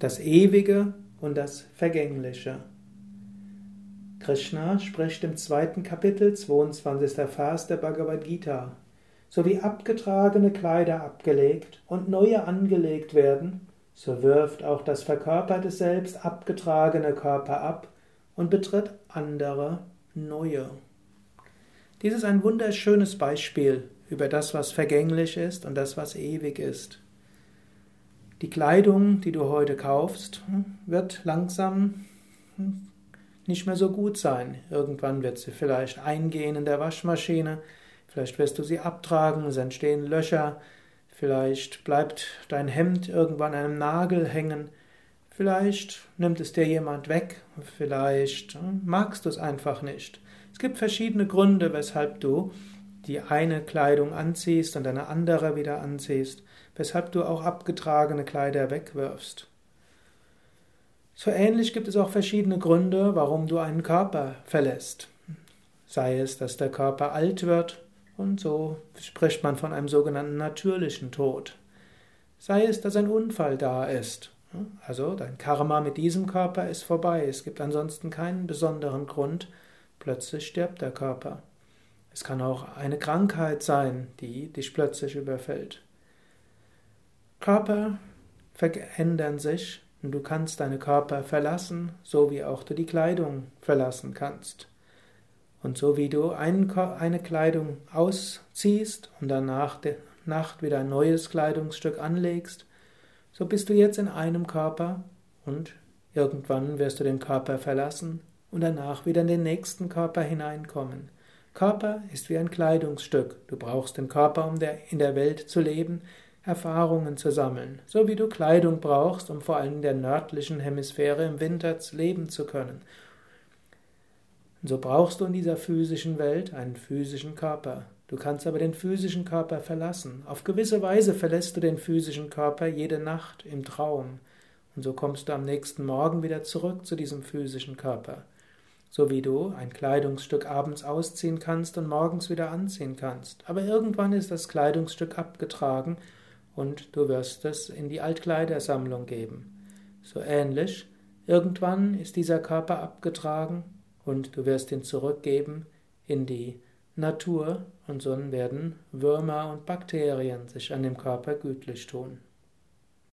Das Ewige und das Vergängliche. Krishna spricht im 2. Kapitel, 22. Vers der Bhagavad-Gita: So wie abgetragene Kleider abgelegt und neue angelegt werden, so wirft auch das verkörperte Selbst abgetragene Körper ab und betritt andere, neue. Dies ist ein wunderschönes Beispiel über das, was vergänglich ist und das, was ewig ist. Die Kleidung, die du heute kaufst, wird langsam nicht mehr so gut sein. Irgendwann wird sie vielleicht eingehen in der Waschmaschine, vielleicht wirst du sie abtragen, es entstehen Löcher, vielleicht bleibt dein Hemd irgendwann an einem Nagel hängen, vielleicht nimmt es dir jemand weg, vielleicht magst du es einfach nicht. Es gibt verschiedene Gründe, weshalb du die eine Kleidung anziehst und eine andere wieder anziehst, weshalb du auch abgetragene Kleider wegwirfst. So ähnlich gibt es auch verschiedene Gründe, warum du einen Körper verlässt. Sei es, dass der Körper alt wird, und so spricht man von einem sogenannten natürlichen Tod. Sei es, dass ein Unfall da ist, also dein Karma mit diesem Körper ist vorbei, es gibt ansonsten keinen besonderen Grund, plötzlich stirbt der Körper. Es kann auch eine Krankheit sein, die dich plötzlich überfällt. Körper verändern sich und du kannst deine Körper verlassen, so wie auch du die Kleidung verlassen kannst. Und so wie du eine Kleidung ausziehst und danach der Nacht wieder ein neues Kleidungsstück anlegst, so bist du jetzt in einem Körper und irgendwann wirst du den Körper verlassen und danach wieder in den nächsten Körper hineinkommen. Körper ist wie ein Kleidungsstück. Du brauchst den Körper, um in der Welt zu leben, Erfahrungen zu sammeln, so wie du Kleidung brauchst, um vor allem in der nördlichen Hemisphäre im Winter leben zu können. Und so brauchst du in dieser physischen Welt einen physischen Körper. Du kannst aber den physischen Körper verlassen. Auf gewisse Weise verlässt du den physischen Körper jede Nacht im Traum. Und so kommst du am nächsten Morgen wieder zurück zu diesem physischen Körper. So wie du ein Kleidungsstück abends ausziehen kannst und morgens wieder anziehen kannst. Aber irgendwann ist das Kleidungsstück abgetragen und du wirst es in die Altkleidersammlung geben. So ähnlich, irgendwann ist dieser Körper abgetragen und du wirst ihn zurückgeben in die Natur und so werden Würmer und Bakterien sich an dem Körper gütlich tun.